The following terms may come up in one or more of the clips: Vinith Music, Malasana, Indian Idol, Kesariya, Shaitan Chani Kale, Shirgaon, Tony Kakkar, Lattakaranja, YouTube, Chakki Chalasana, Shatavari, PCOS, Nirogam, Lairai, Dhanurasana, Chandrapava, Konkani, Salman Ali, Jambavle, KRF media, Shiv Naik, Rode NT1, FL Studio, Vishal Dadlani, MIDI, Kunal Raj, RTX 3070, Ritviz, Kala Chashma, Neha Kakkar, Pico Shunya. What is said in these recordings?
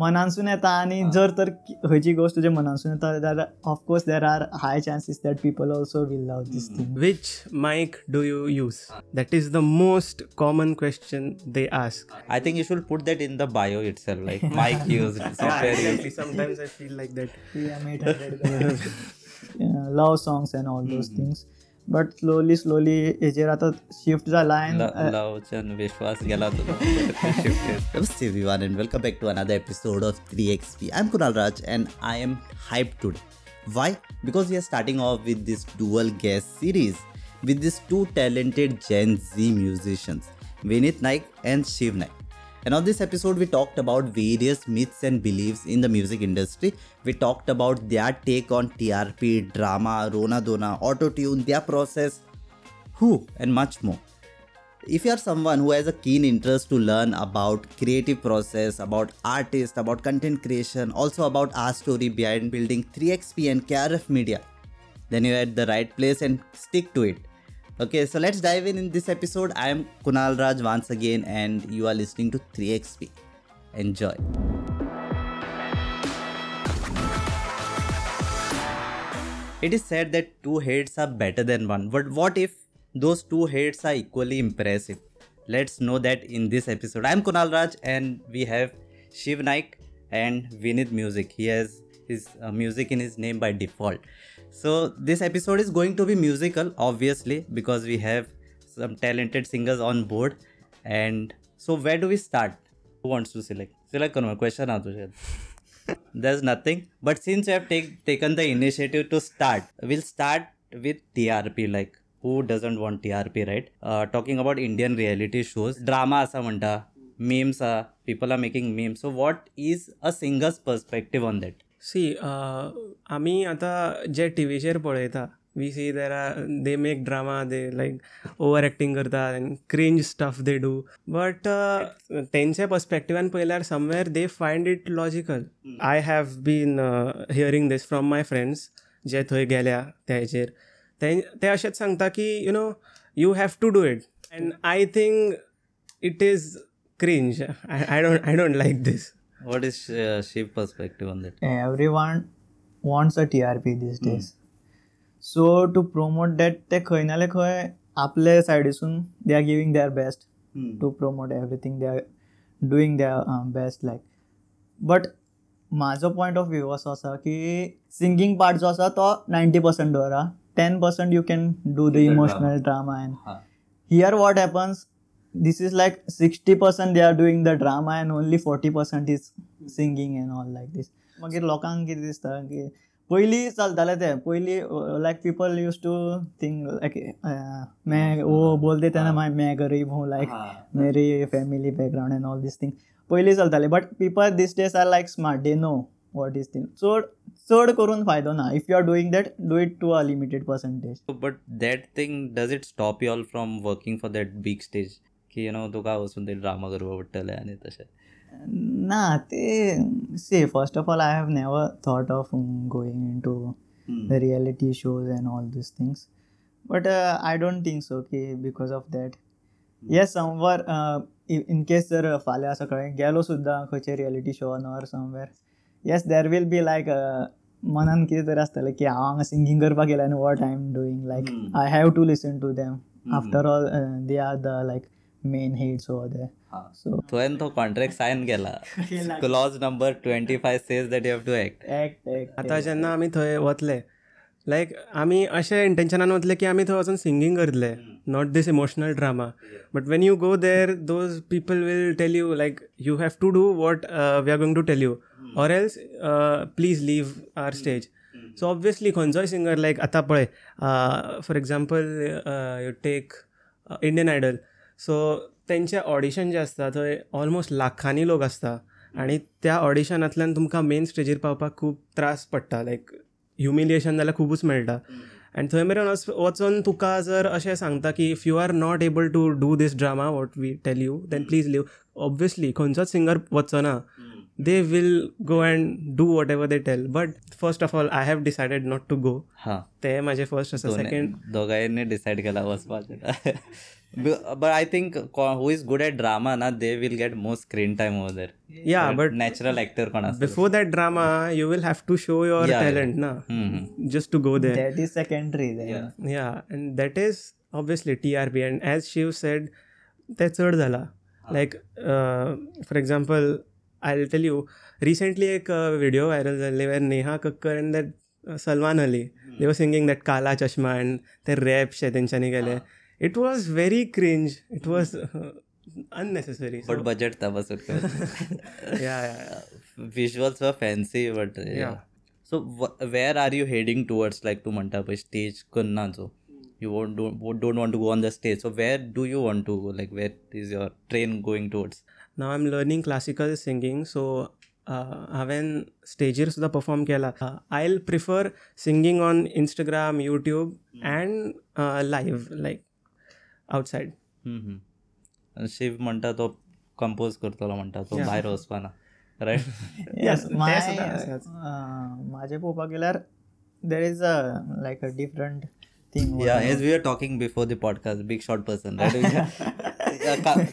मनानसून येता आनी जर तर खंयची गोष्ट तुजे मनानसून येता जाल्यार of course there are high chances that people also will love this thing. Which mic do you use? That is the most common question they ask. I think you should put that in the bio itself, like mic use. Sometimes I feel like that. BM 800 love songs and all those things. But slowly slowly हेजेर आता shift झाला आणि विश्वास गेला होता. Everyone and welcome back to another episode of 3XP. I am Kunal Raj and I am hype today. Why? Because we are starting off with this dual guest series with this two talented gen Z musicians, Vineet Naik and Shiv Naik. And on this episode, we talked about various myths and beliefs in the music industry. We talked about their take on TRP, drama, Rona Dona, auto-tune, their process, who, and much more. If you are someone who has a keen interest to learn about creative process, about artists, about content creation, also about our story behind building 3XP and KRF media, then you are at the right place and stick to it. Okay, so let's dive in this episode. I am Kunal Raj once again and you are listening to 3XP. Enjoy. It is said that two heads are better than one. But what if those two heads are equally impressive? Let's know that in this episode. I am Kunal Raj and we have Shiv Naik and Vinith Music. He has his music in his name by default. So this episode is going to be musical, obviously, because we have some talented singers on board. And so where do we start? Who wants to select? Select karna question aata hai. There's nothing. But since you have taken the initiative to start, we'll start with TRP. Like, who doesn't want TRP, right? Talking about Indian reality shows, drama asa manta, memes are, people are making memes. So what is a singer's perspective on that? See, आमी आता जे टीव्हीचेर पळयता, we see there are they make drama, they like over acting करता and cringe stuff they do. But तेंचे पर्स्पेक्टिवान पळयल्यार somewhere they find it logical. I have been hearing this from my friends जे थंय गेल्या त्या हेचेर. ते अशेंच सांगता की you know you have to do it. And I think it is cringe. I don't like this. What is Shiv's perspective on that? Everyone wants a TRP these days. So to promote that, they khoi nale khoi aple side sun they are giving their best to promote everything. They are doing their best, like. But majo point of view was asa ki singing part jo asa to 90% dora, 10% you can do the emotional drama and here what happens. This is like 60% they are doing the drama and only 40% is singing and all like this. Magir lokank kid dista ki पहिली चलताले ते पहिली like people use to think like मैं वो बोलते तेना मैं गरीब हूँ लायक मेरी family background and all this thing पहिली चलताले. But people this days are like smart, they know what is thing. So चड करून फायदो ना. If you are doing that, do it to a limited percentage. But that thing does it stop you all from working for that big stage की you know तुका वचून ते drama करपा पडटले आनी तशें ना ते से. First of all I have never thought of going into the reality shows and all these things. But I don't think so की because of that yes somewhere in case जर फाल्यां सकाळी गेलो सुद्दां खंयचे रियलिटी शोन or somewhere yes there will be like मनान कितें तरी आसतलें की हांव हांगा सिंगींग करपाक गेलें आनी what I am doing like I have to listen to them. After all they are the like main heads over there. So when the contract sign gela, clause number 25 says that you have to act. आता जेन्ना आमी थंय वतले लायक आमी अशे इंटेंशनान वतले की आमी थंय वचून सिंगींग करतले, not these emotional drama. But when you go there those people will tell you like you have to do what we are going to tell you or else please leave our stage. So obviously खंयचोय singer like आतां पळय for example you take Indian Idol. So तेंचें audition जें आसता थंय almost लाखांनी लोक आसता आनी त्या ऑडिशनांतल्यान तुमकां मेन स्टेजीर पावपाक खूब त्रास पडटा. लायक ह्युमिलिएशन जाल्यार खूबच मेळटा. आनी थंय मेरेन वचोन तुका जर अशें सांगता की if you are not able to do these drama what we tell you then please leave. Obviously खंयचोच सिंगर वचचो ना they will go and do whatever they tell. But first of all, I have decided not to go. They my first as a second. Decide kala was But I think who is good at drama, na, they will get more screen time over there. Yeah, but natural actor. Before that drama, you will have to show your talent, na, just to go there. That is secondary. Then. Yeah, and that is obviously TRP. And as Shiv said, that's what dala. Like, for example, I'll tell you, recently ek video viral झाले where Neha Kakkar and that Salman Ali, they were singing that Kala Chashma and their rap Shaitan Chani Kale. It was very cringe. It was unnecessary. But so. Budget tha bas utka. Yeah. Visuals were fancy, but yeah. So where are you heading towards? Like to Mantapa stage karna so. You don't want to go on the stage. So where do you want to go? Like where is your train going towards? Now I'm learning classical singing, so haven't stages sudha perform kela. I'll prefer singing on Instagram, YouTube, and live, like outside. Shiv manta to compose करतलो manta तो बाहर वसपाना, right? Yes, माझे पोपा गेल्यार there is a like a different thing. Yeah, as we were talking before the podcast, big short person, right?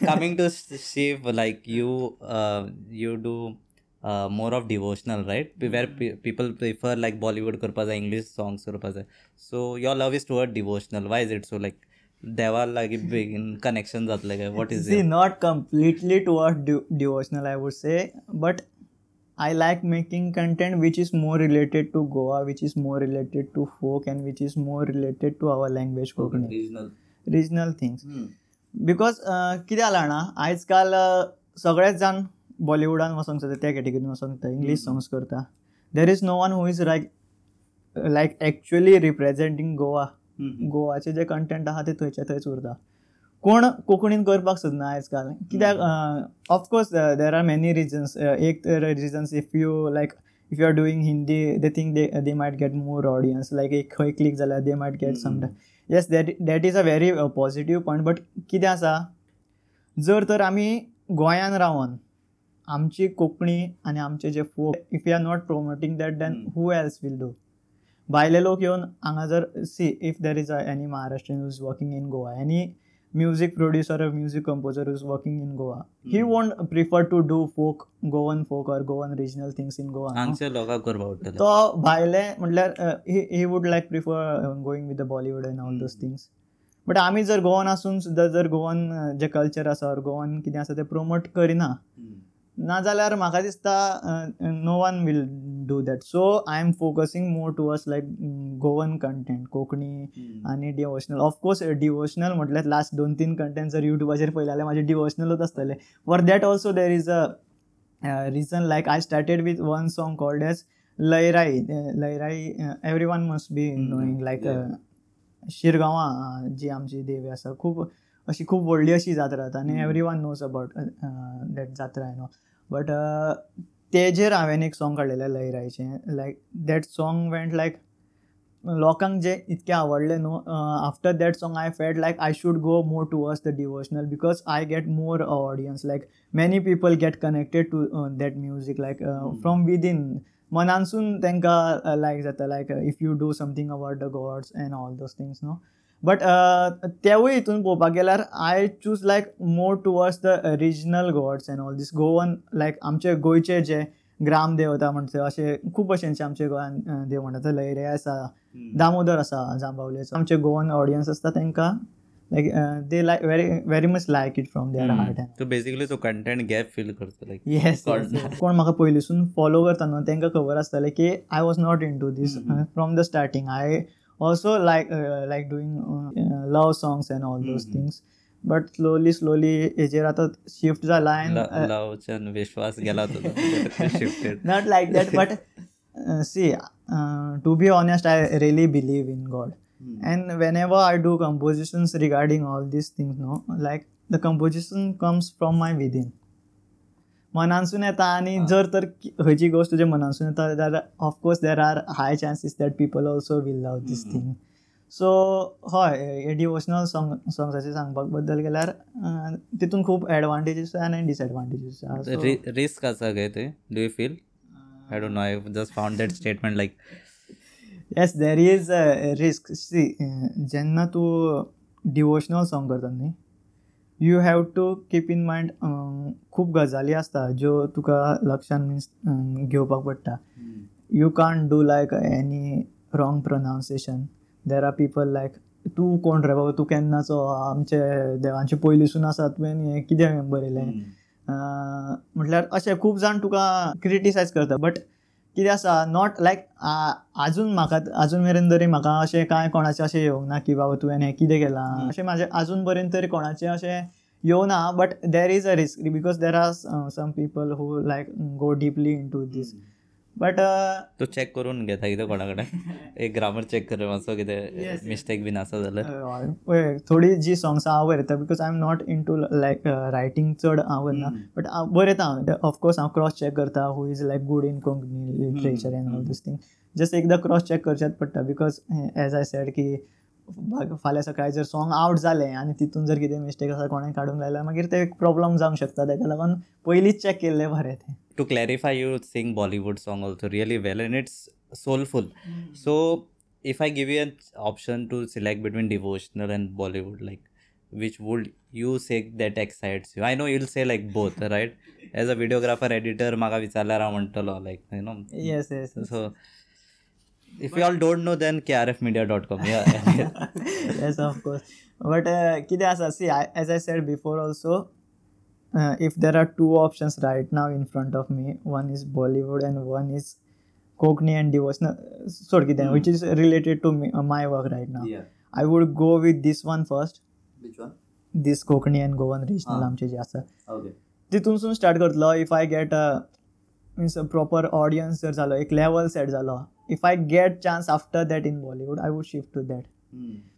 Coming to Shiv, like you do more of devotional, right? Where people prefer like Bollywood करपाजा, English songs करपाजा. So your love is toward devotional. Why is it so? Like देवाल लागी big connection जातले काय? What is it? See, not completely toward devotional, I would say, but I like making content which is more related to Goa, which is more related to folk, and which is more related to our language, Konkani. Regional things. Because कितें जालां ना आयज काल सगळेच जाण बॉलिवुडान वसोंक जाता, त्या कॅटेगरीन वसोंक जाता, इंग्लीश सॉंग्स करता. There is no one who is like actually representing Goa. गोवाचे जे कंटेंट आहा ते थंयचे थंयच उरता. कोण कोंकणीन करपाक सोदना आयज काल, कित्याक of course there are many reasons. एक तर reasons if you are doing Hindi, they think they might get more audience. Like एक खंय क्लिक जाल्यार they might get sometime. Yes, that is a very positive point. But कितें आसा, जर तर आमी गोंयान रावन आमची कोंकणी आनी आमचे जे folk, if you are not promoting that, then who else will do? भायले लोक येवन हांगा जर see, if there is any Maharashtrian who is working in Goa, any music producer or music composer who is working in Goa, he won't prefer to do Goan folk or Goan regional things in Goa. हांगचे लोकांक करपाक आवडटले तो भायले म्हटल्यार he would like prefer going with the Bollywood and all those things. But आमी जर गोवन आसून सुद्दां जर गोवन जे कल्चर आसा ऑर गोवन कितें आसा तें प्रमोट करिना, नाजाल्यार म्हाका दिसता no one will do that. So I am focusing more towards like Goan content, Konkani आनी डिवोशनल. ऑफकोर्स डिवोशनल म्हटल्यार लास्ट 2-3 कंटेंट जर युट्यूबाचेर पळयले जाल्यार म्हाजे डिवोशनलूच आसतले. For that also there is a reason. Like I started with one song called as Lairai. Every one must be knowing. Like शिरगांवां जी आमची देवी आसा, खूब व्हडली अशी जात्रा जाता आनी every one knows about that Jatra. No but तेजेर हांवें एक सॉंग काडलेलें लयराईचें. Like that song went like लोकांक जें इतकें आवडलें न्हू, after that song I felt like I should go more towards the devotional because I get more audience. Like many people get connected to that music, like from within, मनानसून तांकां like जाता. Like if you do something about the gods and all those things न्हू. But तेवूय हितून पळोवपाक गेल्यार I choose like more towards the regional gods and all these Goan. Like आमचे गोंयचे जे ग्राम देवता म्हणटा अशे खूब भशेनचे आमचे गोंयान देव म्हणटा. लयरे आसा, दामोदर आसा, जांबावलेचो. आमचे गोवन ऑडियन्स आसता तांकां like they like very very much like it from their heart. So basically तो कंटेंट गॅप फील करता. लायक येस, कोण म्हाका पयलींसून फॉलो करता न्हू तांकां खबर आसतलें की I was not into this from the starting. I also like doing love songs and all those things, but slowly ejer ata shift jala and love chan vishwas gela to shifted. Not like that, but see, to be honest, I really believe in God. And whenever I do compositions regarding all these things, no, like the composition comes from my within, मनानसून येता. आनी जर तर खंयची गोश्ट तुजे मनानसून येता जाल्यार of course there are high chances that people also will love this thing. So हय हे डिवोशनल सोंग्साचे सांगपाक बद्दल गेल्यार तितून खूब एडवांटेजीस आनी डिसएडवांटेजीस आसा. रिस्क आसा गे ते do you feel I don't know I just found that statement like yes there is a risk. See जेन्ना तूं डिवोशनल सोंग करता न्ही you have to keep in mind खूब गजाली आसता ज्यो तुका लक्षान मिन्स घेवपाक पडटा. You can't do like any wrong pronunciation. There are people like तूं कोण रे बाबा तूं केन्नाचो आमचे देवांचे पयलींसून आसा तुवें हें कितें बरयलें म्हटल्यार अशें खूब जाण तुका क्रिटिसायज करता. बट कितें आसा नॉट लायक आजून म्हाका आजून मेरेन तरी म्हाका अशें कांय कोणाचें अशें येवंक ना की बाबा तुवें हें कितें केलां अशें म्हाजें आजून मेरेन तरी कोणाचें अशें येवं ना. But there is a risk because there are some people who like go deeply into this. But तू चॅक करून घेता कितें कोणा कडेन एक ग्रामर चॅक कर मातसो कितें मिस्टेक बीन आसा जाल्यार. थोडी जी सोंग्स हांव बरयता because I am not into like writing चड हांव करना बट हांव बरयता. ऑफकोर्स हांव क्रॉस चॅक करता who is like good in Konkani literature and all this thing. Just एकदां क्रॉस चॅक करचेंच पडटा बिकॉज एज आय सेड की फाल्यां सकाळीं जर सॉंग आवट जालें आनी तितून जर कितें मिस्टेक आसा कोणें काडूंक लायल्यार मागीर ते प्रॉब्लम जावंक शकता. ताका लागून पयलींच चॅक केल्लें बरें. तें to clarify you sing Bollywood song also really well and it's soulful. So if I give you an option to select between devotional and Bollywood like which would you say that excites you? I know you'll say like both, right? As a videographer editor maka vicharlar hav mantalo like you know. Yes, yes, yes. So if but, you all don't know then krfmedia.com yeah. Yes, of course. But kide asa see as I said before also if there are two options right now in front of me, one is Bollywood and one is Kokni and devotional sort kide which is related to me, my work right now. Yeah. I would go with this one first. Which one? This Kokani and Goan regional आमचे जे आसा तितूनसून start करतलो. If I get means a proper audience जर जालो एक level set जालो if I get chance after that in Bollywood I would shift to that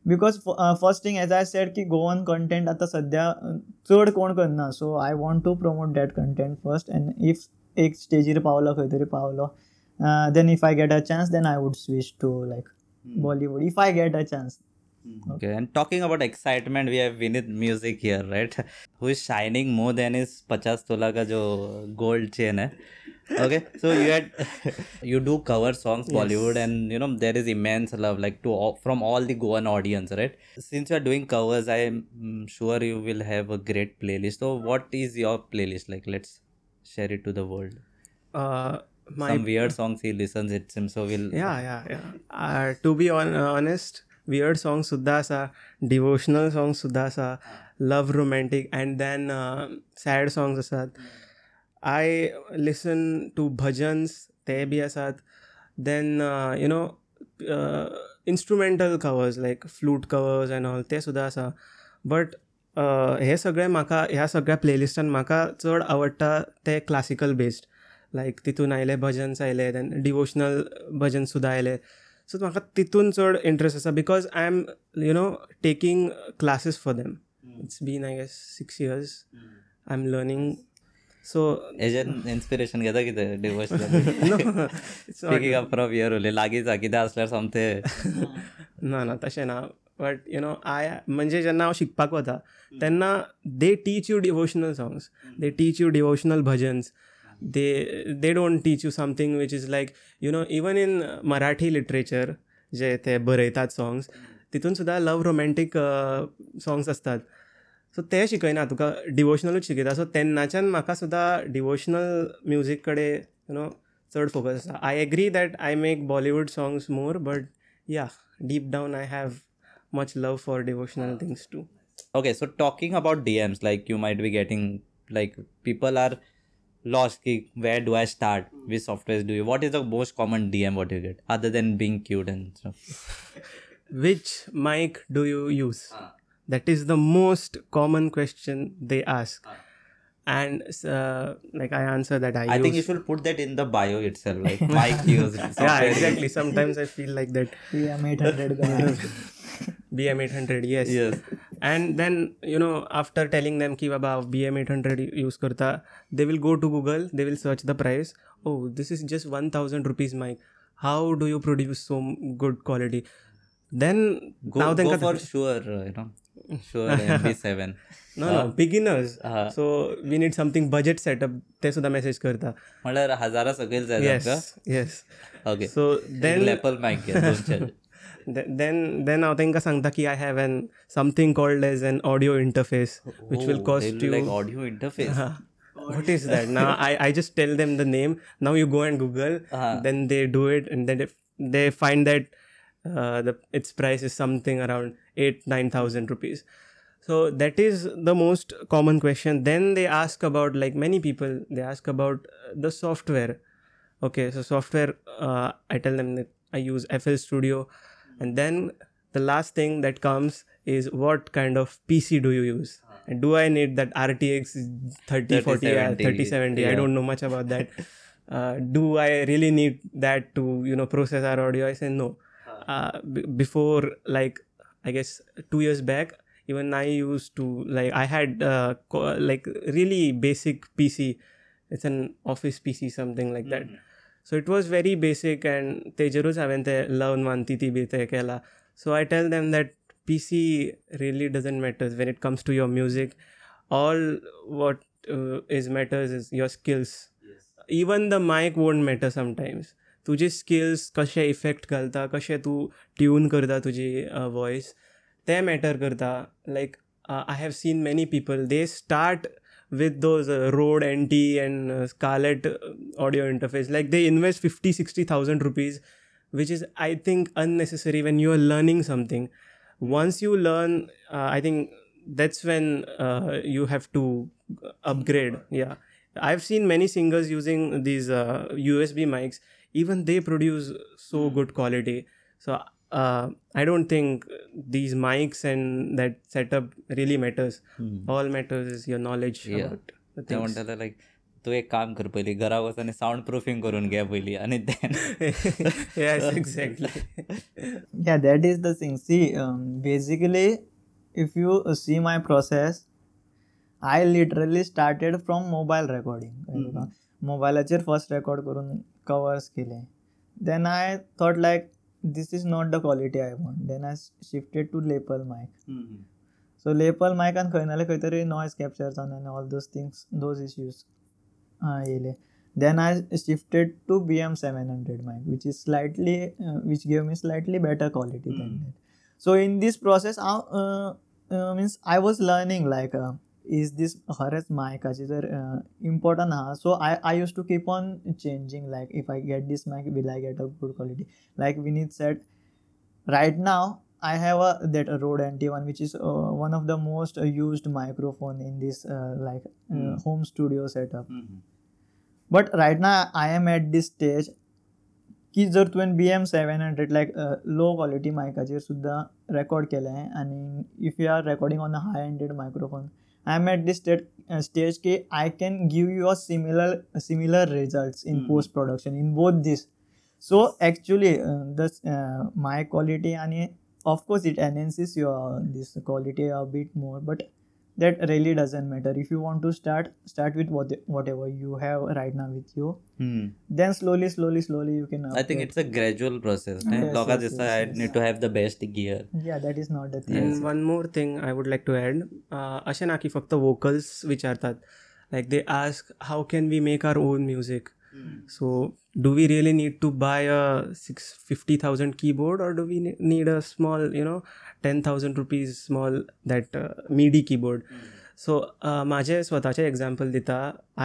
because first thing as I said की गोवन कंटेंट आतां सद्या चड कोण करना. So I want to promote that content first and if एक स्टेजीर पावलो खंय तरी पावलो then if I get a chance then I would switch to like Bollywood if I get a chance. Okay, and talking about excitement, we have Vinith Music here, right? Who is shining more than his 50 tola ka jo gold chain hai. Okay, so you do cover songs, yes. Bollywood, and you know there is immense love like from all the Goan audience, right? Since you are doing covers, I am sure you will have a great playlist. So, what is your playlist like? Let's share it to the world. Some weird songs he listens, it seems so. Will yeah. To be honest. Weird songs सुद्धा आसा, devotional songs सुद्धा आसा, love romantic and then sad songs आसात. I listen to bhajans ते बी आसात. Then you know instrumental covers like flute covers and all ते सुद्धा आसा. बट हे सगळे म्हाका ह्या सगळ्या प्लेलिस्टान म्हाका चड आवडटा ते क्लासिकल बेस्ड लायक तितून आयले भजन्स आयले देन डिवोशनल भजन्स सुद्धा आयले. सो म्हाका तितून चड इंट्रस्ट आसा because I am you know taking classes for them. It's been I guess 6 years I am learning. So हेजेन इन्स्पिरेशन घेता कितें डिवोशनल उलय लागीं जा कितें आसल्यार सामकें ना ना तशें ना. बट यू नो आय म्हणजे जेन्ना हांव शिकपाक वता तेन्ना they teach you devotional songs they teach you devotional bhajans. They don't teach you something which is like you know even in Marathi literature जे ते बरयतात songs तितून सुद्दां लव रोमॅन्टीक songs आसतात. सो ते शिकयना तुका डिवोशनलूच शिकयता. सो तेन्नाच्यान म्हाका सुद्दां डिवोशनल म्युजीक कडेन यू नो चड फोकस आसा. I agree that I make Bollywood songs more but yeah deep down I have much love for devotional things too. Okay so talking about DMs like you might be getting like people are lost ki where do I start which softwares do you what is the most common DM what you get other than being cute and stuff which mic do you use that is the most common question they ask and like I answer that I use. Think you should put that in the bio itself like mic use yeah exactly sometimes I feel like that BM 800 BM 800 yes yes and then you know after telling them ki baba BM 800 use karta they will go to Google they will search the price oh this is just 1000 rupees mic how do you produce so good quality Then go, now then go for sure, you know. Sure, MB7. No, beginners. So we need something budget setup. They should message करता. मतलब हजारा सगळे जायगा. Yes. Okay. So then Apple mic घे. Then now त्यांका सांगता की I have an something called as an audio interface, which will cost you like audio interface. What is that? Now I just tell them the name. Now you go and Google. Then they do it, and then they find that. Its price is something around 8,000-9,000 rupees. So that is the most common question. Then they ask about, like many people, they ask about the software. Okay, so software, I tell them that I use FL Studio. And then the last thing that comes is what kind of PC do you use? And do I need that RTX 3040 or 3070? Yeah. I don't know much about that. Do I really need that to, you know, process our audio? I say no. Before, like I guess 2 years back, even I used to, like I had like really basic PC. It's an office PC, something like that. So it was very basic, and they just haven't learned mantiti bete kela. So I tell them that PC really doesn't matter when it comes to your music. All what is matters is your skills. Yes. Even the mic won't matter sometimes. तुझे skills कशे effect घालता, कशे तू tune करता तुझी voice, ते matter करता. Like I have seen many people, they start with those Rode N T and Scarlett audio interface. Like they invest 50-60,000 rupees, which is I think unnecessary when you are learning something. Once you learn, I think that's when you have to upgrade. Yeah, I have seen many singers using these USB mics. Even they produce so good quality. So I don't think these mics and that setup really matters. All matters is your knowledge about the things. I want to tell, like, तू एक काम कर, पहिली घरा वच आणि sound proofing करून घ्या पहिली, आणि then yes, exactly. Yeah, that is the thing. See, basically, if you see my process, I literally started from mobile recording. मोबायलाचेर फर्स्ट रेकॉर्ड करून कवर्स केले. Then I thought like this is not the quality I want. Then I shifted to lapel mic. So lapel मायकान खंय नाल्यार खंय तरी noise capture जावन आनी all those things, those issues येयले. Then I shifted to BM 700 mic, which is slightly, which gave me slightly better quality than that. So in this process हांव means I was learning like is this खरच मायकाची जर important आहा. So I use to keep on changing, like if I get this mic will I get a good quality. Like Vineet said, right now I have a that Rode NT1, which is one of the most used microphone in this like home studio setup. But right now I am at this stage की जर तुवें BM 700 लायक लो quality मायकाचेर सुद्दां record केलें, आनी if you are recording on a high ended microphone, I am at this stage कि I can give you a similar results in post production in both this. So actually this my quality, and of course it enhances your this quality a bit more, but that really doesn't matter. If you want to start with whatever you have right now with you. Then slowly you can upgrade. I think it's a gradual process. Yes, I need to have the best gear. Yeah, that is not the thing. And one more thing I would like to add, asha na ki fakt vocals vichartat, like they ask how can we make our own music. So do we really need to buy a 650,000 keyboard, or do we need a small, you know, 10,000 rupees small that MIDI keyboard? So माझे स्वतःचे example दिता.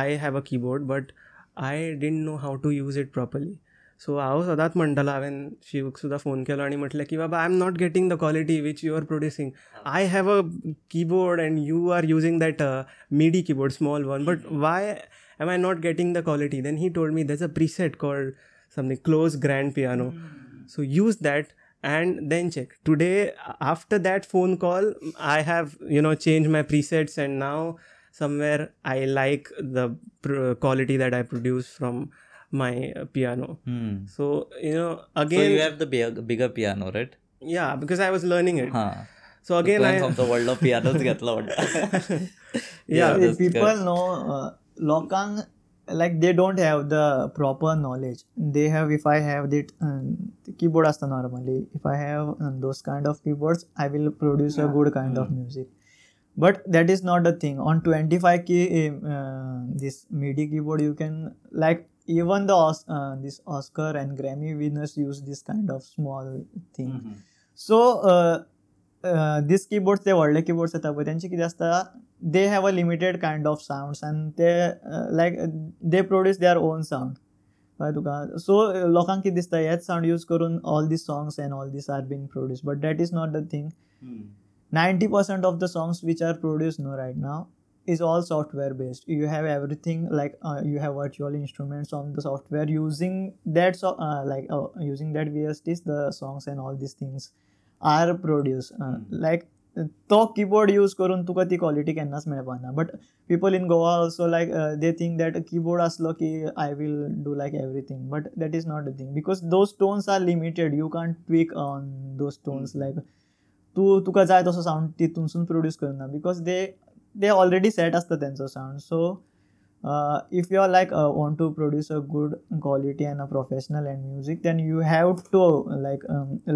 I have a keyboard, but I didn't know how to use it properly. So हांव सदांच म्हणटालो, हांवें शिवक सुद्दां phone केलो आनी म्हटलें की बाबा, I am not getting the quality which you are producing. I have a keyboard and you are using that MIDI keyboard, small one, but why am I not getting the quality? Then he told me there's a preset called something close grand piano. So use that and then check. Today, after that phone call, I have, you know, changed my presets, and now somewhere I like the quality that I produce from my piano. So, you know, again, so you have the bigger piano, right? Yeah, because I was learning it. So again, the plans of the world of pianos get loud. Yeah, people know. लोकांक like they don't have the proper knowledge. They have, if I have the keyboard asta normally, if I have those kind of keyboards, I will produce a good kind of music. But that is not the thing. On 25k this MIDI keyboard you can, like even the this Oscar and Grammy winners use this kind of small thing. So these keyboards, they worldly keyboards are but they have a limited kind of sounds and they like they produce their own sound. So lokanki dista yet sound use karun all these songs and all these are being produced, but that is not the thing. 90% of the songs which are produced right now is all software based. You have everything, like you have virtual instruments on the software, using that using that VSTs the songs and all these things are produced. Like तो keyboard use करून तुका ती quality केन्नाच मेळपाना. But people in Goa also like they think that keyboard आसलो की I will do like everything, but that is not a thing because those tones are limited. You can't tweak on those tones. Like तूं तुका जाय तसो sound तितूनसून produce करना because they already set आसता तेंचो sound. So if you are like want to produce a good quality and a professional and music, then you have to like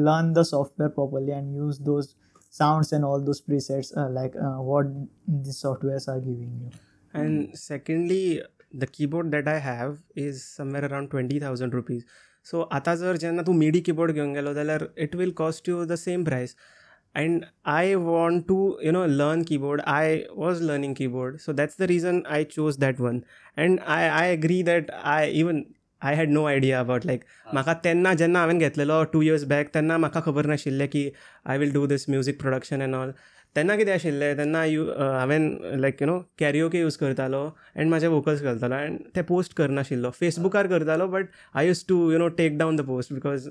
learn the software properly and use those sounds and all those presets like what the softwares are giving you. And secondly, the keyboard that I have is somewhere around 20,000 rupees. So आता जर जेन्ना तू MIDI keyboard घेवन गेलो जाल्यार it will cost you the same price. And I want to, you know, learn keyboard. I was learning keyboard. So that's the reason I chose that one. And I agree that I had no idea about, like, maka tenna janna haven getlelo 2 years back, tenna maka khabar nashille ki I will do this music production and all. Tenna kide ashille, tenna haven, like, you know, karaoke use kartalo and maje vocals galtalo and te post karnashillo. Facebookar kartalo, but I used to, you know, take down the post because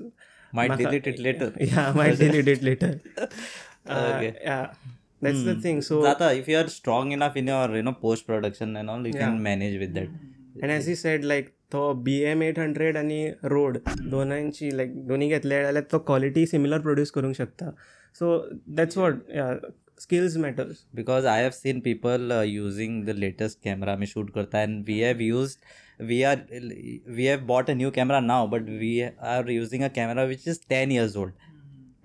might delete it later. Yeah, might delete it later. Okay. Yeah, that's the thing. So Zata, if you are strong enough in your, you know, post production and all, you can manage with that. And as he said, like तो BM 800 आणि Rode दोनांची like दोन्ही घेतले जाल्यार तो quality similar produce करूंक शकता. So that's what skills matters. Because I have seen people using the latest camera आमी shoot करता and we have use we have bought a new camera now but we are using a camera which is 10 years old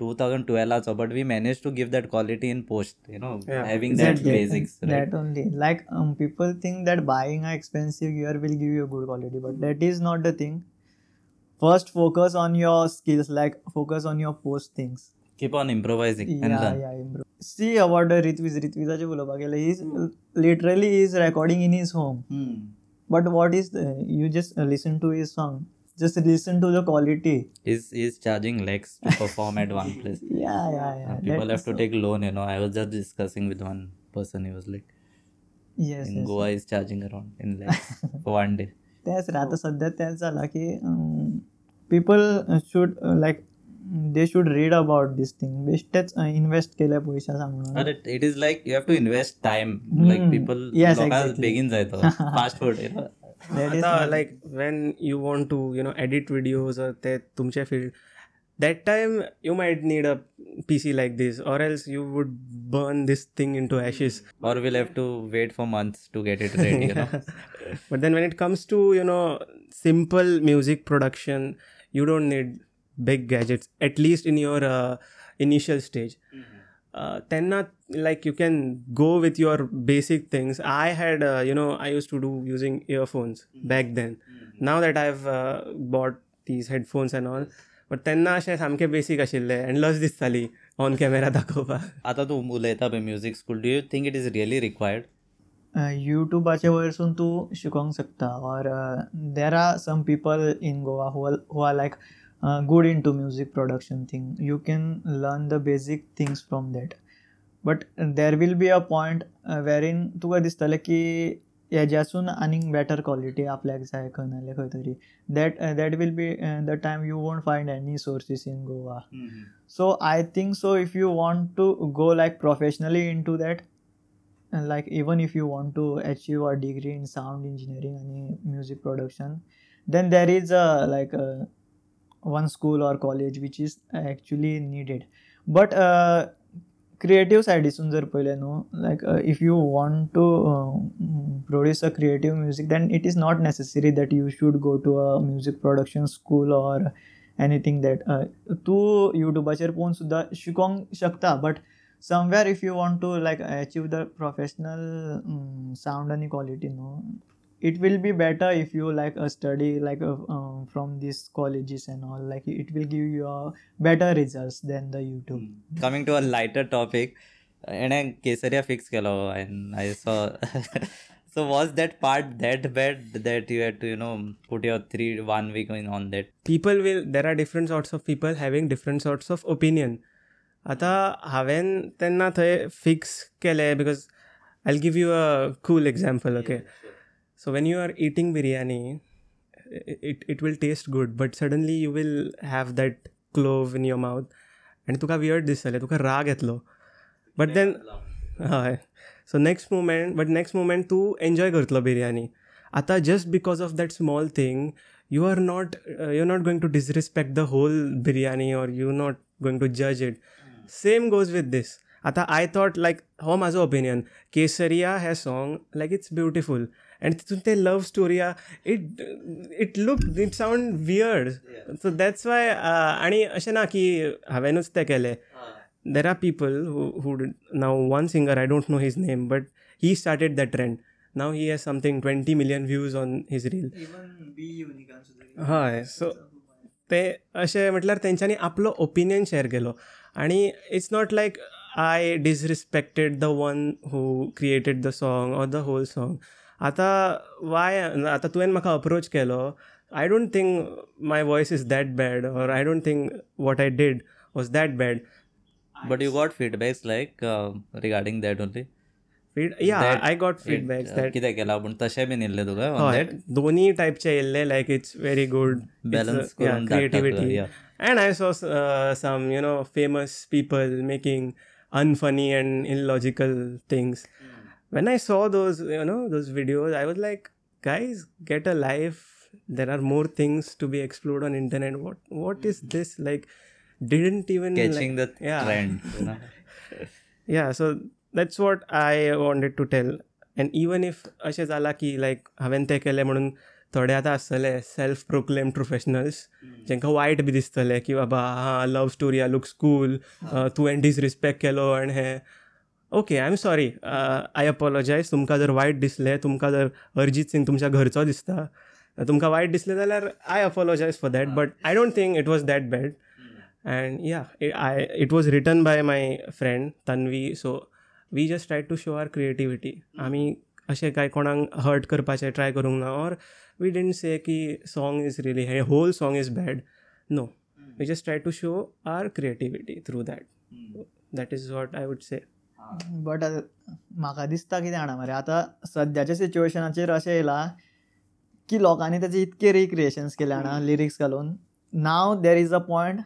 2012, but we managed to give that quality in post, you know, having that basics. Right? That only. Like people think that buying an expensive gear will give you a good quality, but that is not the thing. First, focus on your skills, like focus on your post things. Keep on improvising. Yeah, see about Ritviz je bolo bagela, he is literally recording in his home. But what is the, you just listen to his song. Just listen to the quality. He's charging lakhs to perform at one place. Yeah. And people have to take loan, you know. I was just discussing with one person. He was like, yes, in Goa is charging around in lakhs for one day. That's rata sadhya tells ala ki people should like they should read about this thing. Invest kele paisa samna. But it is like you have to invest time. Like people, yes, exactly. Begins I thought fast food, you know. आता like when you want to, you know, edit videos or ते तुमचे field, that time you might need a PC like this or else you would burn this thing into ashes. Or we'll have to wait for months to get it ready, you know. But then when it comes to, you know, simple music production, you don't need big gadgets, at least in your initial stage. Tenna, like you can go with your basic things. I had you know, I used to do using earphones back then. Now that I've bought these headphones and all, but tenna she samke basic ashille and lost this sali on camera dakopa. Ata tu uleta be music school, do you think it is really required? YouTube वरसून तू शिकोंक शकता. Or there are some people in Goa who are like good into music production thing. You can learn the basic things from that, but there will be a point wherein तुका दिसतलें की हेज्यासून आनीक better quality आपल्याक जाय खंयनाले खंय तरी. That will be the time you won't find any sources in Goa. So I think so if you want to go like professionally into that, and like even if you want to achieve a degree in sound engineering and music production, then there is a like a one school or college which is actually needed. But creative side isun jar paile no, like if you want to produce a creative music, then it is not necessary that you should go to a music production school or anything that tu youtubeacher poon sudda shikong shakta, but somewhere if you want to like achieve the professional sound and quality no, it will be better if you like study like from these colleges and all, like it will give you a better results than the YouTube. Coming to a lighter topic, and I Kesariya fix kelo and I saw so was that part that bad that you had to, you know, put your 1 week in on that? People will, there are different sorts of people having different sorts of opinion. Ata haven tenna thai fix kele, because I'll give you a cool example, okay? Yeah. So when you are eating biryani, it will taste good, but suddenly you will have that clove in your mouth and तुका weird दिसले, तुका राग येतलो, but then हाँ, so next moment तू enjoy करतलो बिरयानी. आता just because of that small thing, you're not going to disrespect the whole biryani or you're not going to judge it. Same goes with this. आता I thought like हो माझो opinion, Kesariya है song, like it's beautiful. And it's a love story. It sound weird. Yeah. So that's why. And asha na ki havenus te kele. There are people who did, now one singer, I don't know his name, but he started that trend. Now he has something 20 million views on his reel. Even B unikan sudhar. Haan, so te ashe matlar tenchani aplo opinion share kelo. And it's not like I disrespected the one who created the song or the whole song. आता why आता तुवें म्हाका approach केलो, I don't think my voice is that bad or I don't think what I did was that bad, but you got feedbacks like regarding that only. Yeah I got feedbacks that कितें केलां पूण तशें been येयल्लें तुका हय दोनी टायपचें येयल्लें, लायक it's very good balance creativity. And I saw some you know famous people making unfunny and illogical things. When I saw those, you know, those videos, I was like, guys, get a life. There are more things to be explored on internet. What is this? Like, didn't even catching like, the trend. You know? Yeah, so that's what I wanted to tell. And even if ashe zala ki like haven te kele म्हणून थोडे आता असले self proclaimed professionals जेंका वायट B दिसतले की बाबा हां love story आ लुक्स कूल तुवें डिसरिस्पेक्ट केलो आणि हे okay I am sorry I apologise. तुमकां जर वायट दिसलें, तुमकां जर अरिजीत सिंग तुमच्या घरचो दिसता, तुमकां वायट दिसलें जाल्यार I apologise for that, but I don't think it was that bad. And yeah it was written by my friend Tanvi, so we just try to show our creativity. आमी अशें कांय कोणाक हर्ट करपाचें ट्राय करूंक ना, ऑर वी डिडंट से की song is really हे whole song is bad, no, we just try to show our creativity through that. That is what I would say. But म्हाका दिसता कितें जाणा मरे, आतां सद्याच्या सिच्युएशनाचेर अशें येयलां की लोकांनी तेजे इतके रिक्रिएशन्स केले जाणा लिरिक्स घालून. Now there is a point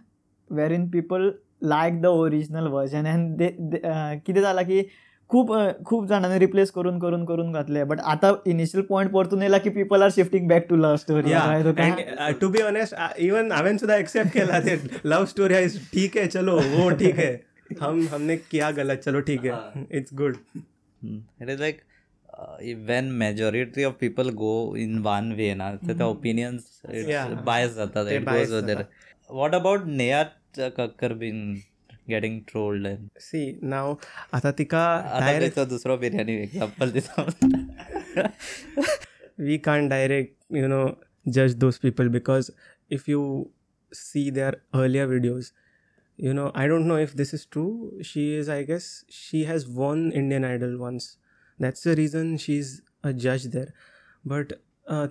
where in people like the original version and कितें जालां की खूब खूब जाणांनी रिप्लेस करून करून करून घातले, बट आतां इनिशियल पॉयंट परतून येयला की people are shifting back to love story. To be honest even हांवें सुद्दां एक्सेप्ट केला ते लव स्टोरी इज ठीक आहे, चलो हो ठीक आहे, हमने किया गलत, चलो ठीक है, it's good. It is like when majority of people go in one way ना, द ओपिनियंस इट्स बायस जाता है. It goes there. What about Neha Kakkar been getting trolled and see now आता तिका डायरेक्ट दुसरो बिरयानी एग्जांपल देता. We can't direct you know जज those people because if you see their earlier videos, you know, I don't know if this is true, she has won Indian Idol once, that's the reason she's a judge there, but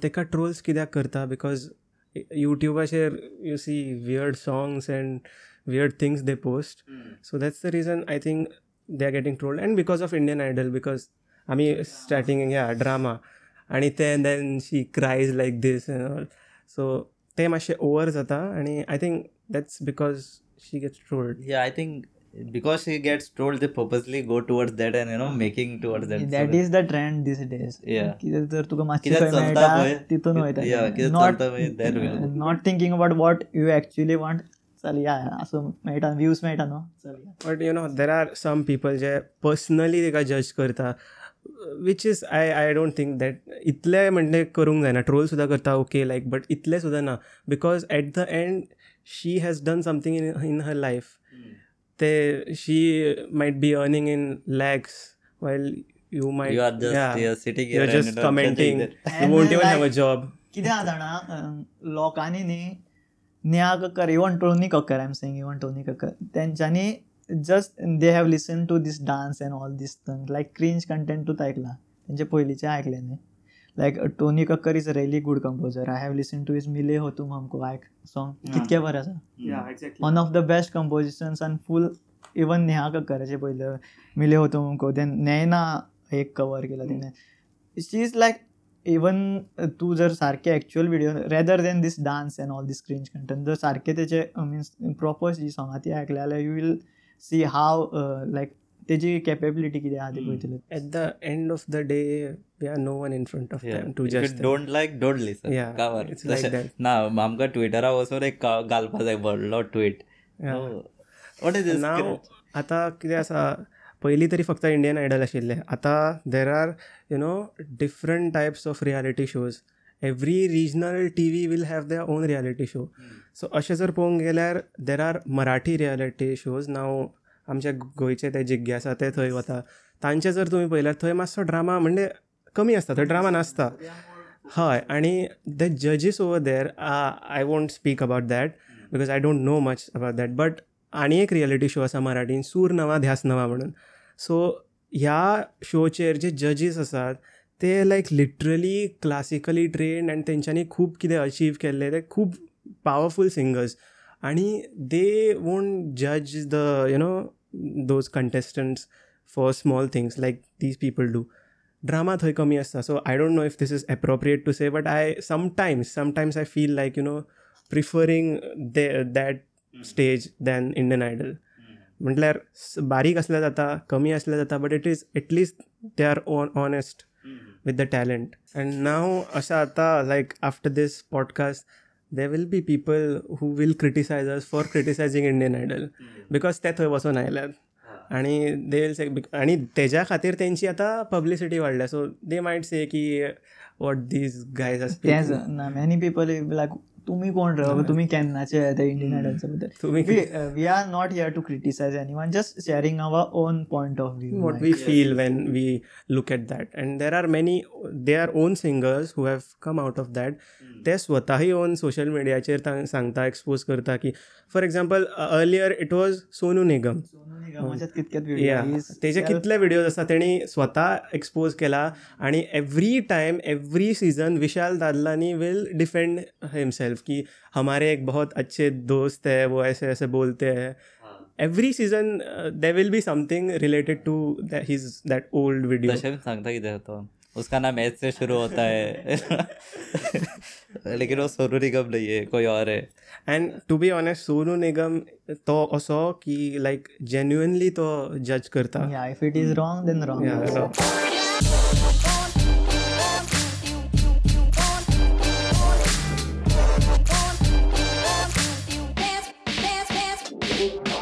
teka trolls kidya karta because YouTubers here you see weird songs and weird things they post. So that's the reason I think they are getting trolled, and because of Indian Idol, because I mean starting drama and then she cries like this and all, so they must over jata, and I think that's because she gets trolled. Yeah, I think because she gets trolled, they purposely go towards that and, you know, making towards that. That is the trend these days. Yeah. Not thinking about what you actually want. So yeah, so मेटा views मेटा no. So yeah. But you know there are some people जे personally they got judge करता, which is I don't think that इतले मंडे करूँगा ना troll सुधा करता okay like but इतले सुधा ना because at the end she has done something in her life. They she might be earning in lakhs while you might you are just you're sitting here you're just commenting you won't even have a job. किधर जाना लोकानी ने Neha Kakkar even Tony Kakkar I am saying even Tony Kakkar त्यांच्यानी just they have listen to this dance and all this thing like cringe content तू ऐकला त्यांचे पहिलीचे ऐकले नाही like Tony Kakkar is a really good composer I have listen to his मिले हो तुम हमको आयक सॉन्ग कितके बरं आसा one of the best compositions and full even Neha कक्कराचे पहिलं मिले हो तुम हमको देन नैना एक कवर केला तिने शी इज लाईक इवन तू जर सारखे actual video rather than this dance and all this cringe content जर सारखे त्याचे मीन्स प्रॉपर जी सोंगां ती आयकले जाल्यार यू वील सी हाव लायक त्याची कॅपेबिलिटी कितें आसा ती पळयतले at the end of the day we are no one in front of them to just don't like don't listen Kanwar it's like that ना आमकां ट्विटरा वचून एक घालपा जाय व्हडलो ट्वीट व्हॉट इज दिस नाव आतां कितें आसा पहिली तरी फक्त इंडियन आयडल आशिल्ले आतां there are you know different types of reality shows every regional T V will have their own reality show so अशें जर पळोवंक गेल्यार there are Marathi reality shows नाव आमच्या गोंयचे ते जिज्ञासा ते थंय वता तांचे जर तुमी पळयल्यार थंय मातसो ड्रामा म्हणजे कमी आसता थंय ड्रामा नासता हय आनी द जजीस over there I won't speak about that because I don't know much about that but आनी एक रियलिटी शो आसा मराठीन सूर नवा ध्यास नवा म्हणून सो ह्या शोचेर जे जजीस आसात ते लायक लिटरली क्लासिकली ट्रेन्ड आनी तेंच्यांनी खूब कितें अचीव केल्लें ते खूब पावरफूल सिंगर्स आनी दे वोंट जज the you know those contestants for small things like these people do drama थंय कमी आसता so I don't know if this is appropriate to say but I sometimes I feel like you know preferring that stage than Indian Idol म्हटल्यार बारीक आसल्यार जाता कमी आसल्यार जाता but it is at least they are honest with the talent and नाव अशें आतां like after this podcast there will be people who will criticise us for criticising Indian Idol because ते थंय वचून आयल्यात आनी दे वील से आनी तेज्या खातीर तेंची आतां पब्लिसिटी वाडल्या सो दे मायट से की वॉट दीज गायज आसा मेनी पीपल लायक तुम्ही कोण राव तुम्ही केन्नाचे ते इंडियन आयडलच्या बद्दल we are not here to criticise anyone just sharing our own point of view what we feel when we look at that and there are many their own singers who have come out of that ते स्वताही own social मिडियाचेर तांकां सांगता expose करता की for example earlier it was Sonu Nigam तेजे कितले videos आसा तेणी स्वता एक्सपोज केला आनी every time every season Vishal Dadlani will defend himself कि हमारे एक बहुत अच्छे दोस्त है वो ऐसे ऐसे बोलते हैं every season there will be something related to his that old video दशम सांगता कि देखो उसका नाम एच से शुरू होता है लेकिन वो सोनू निगम नहीं है कोई और है and to be honest Sonu Nigam तो असो कि लाइक जेन्युइनली तो जज करता या if it is wrong then wrong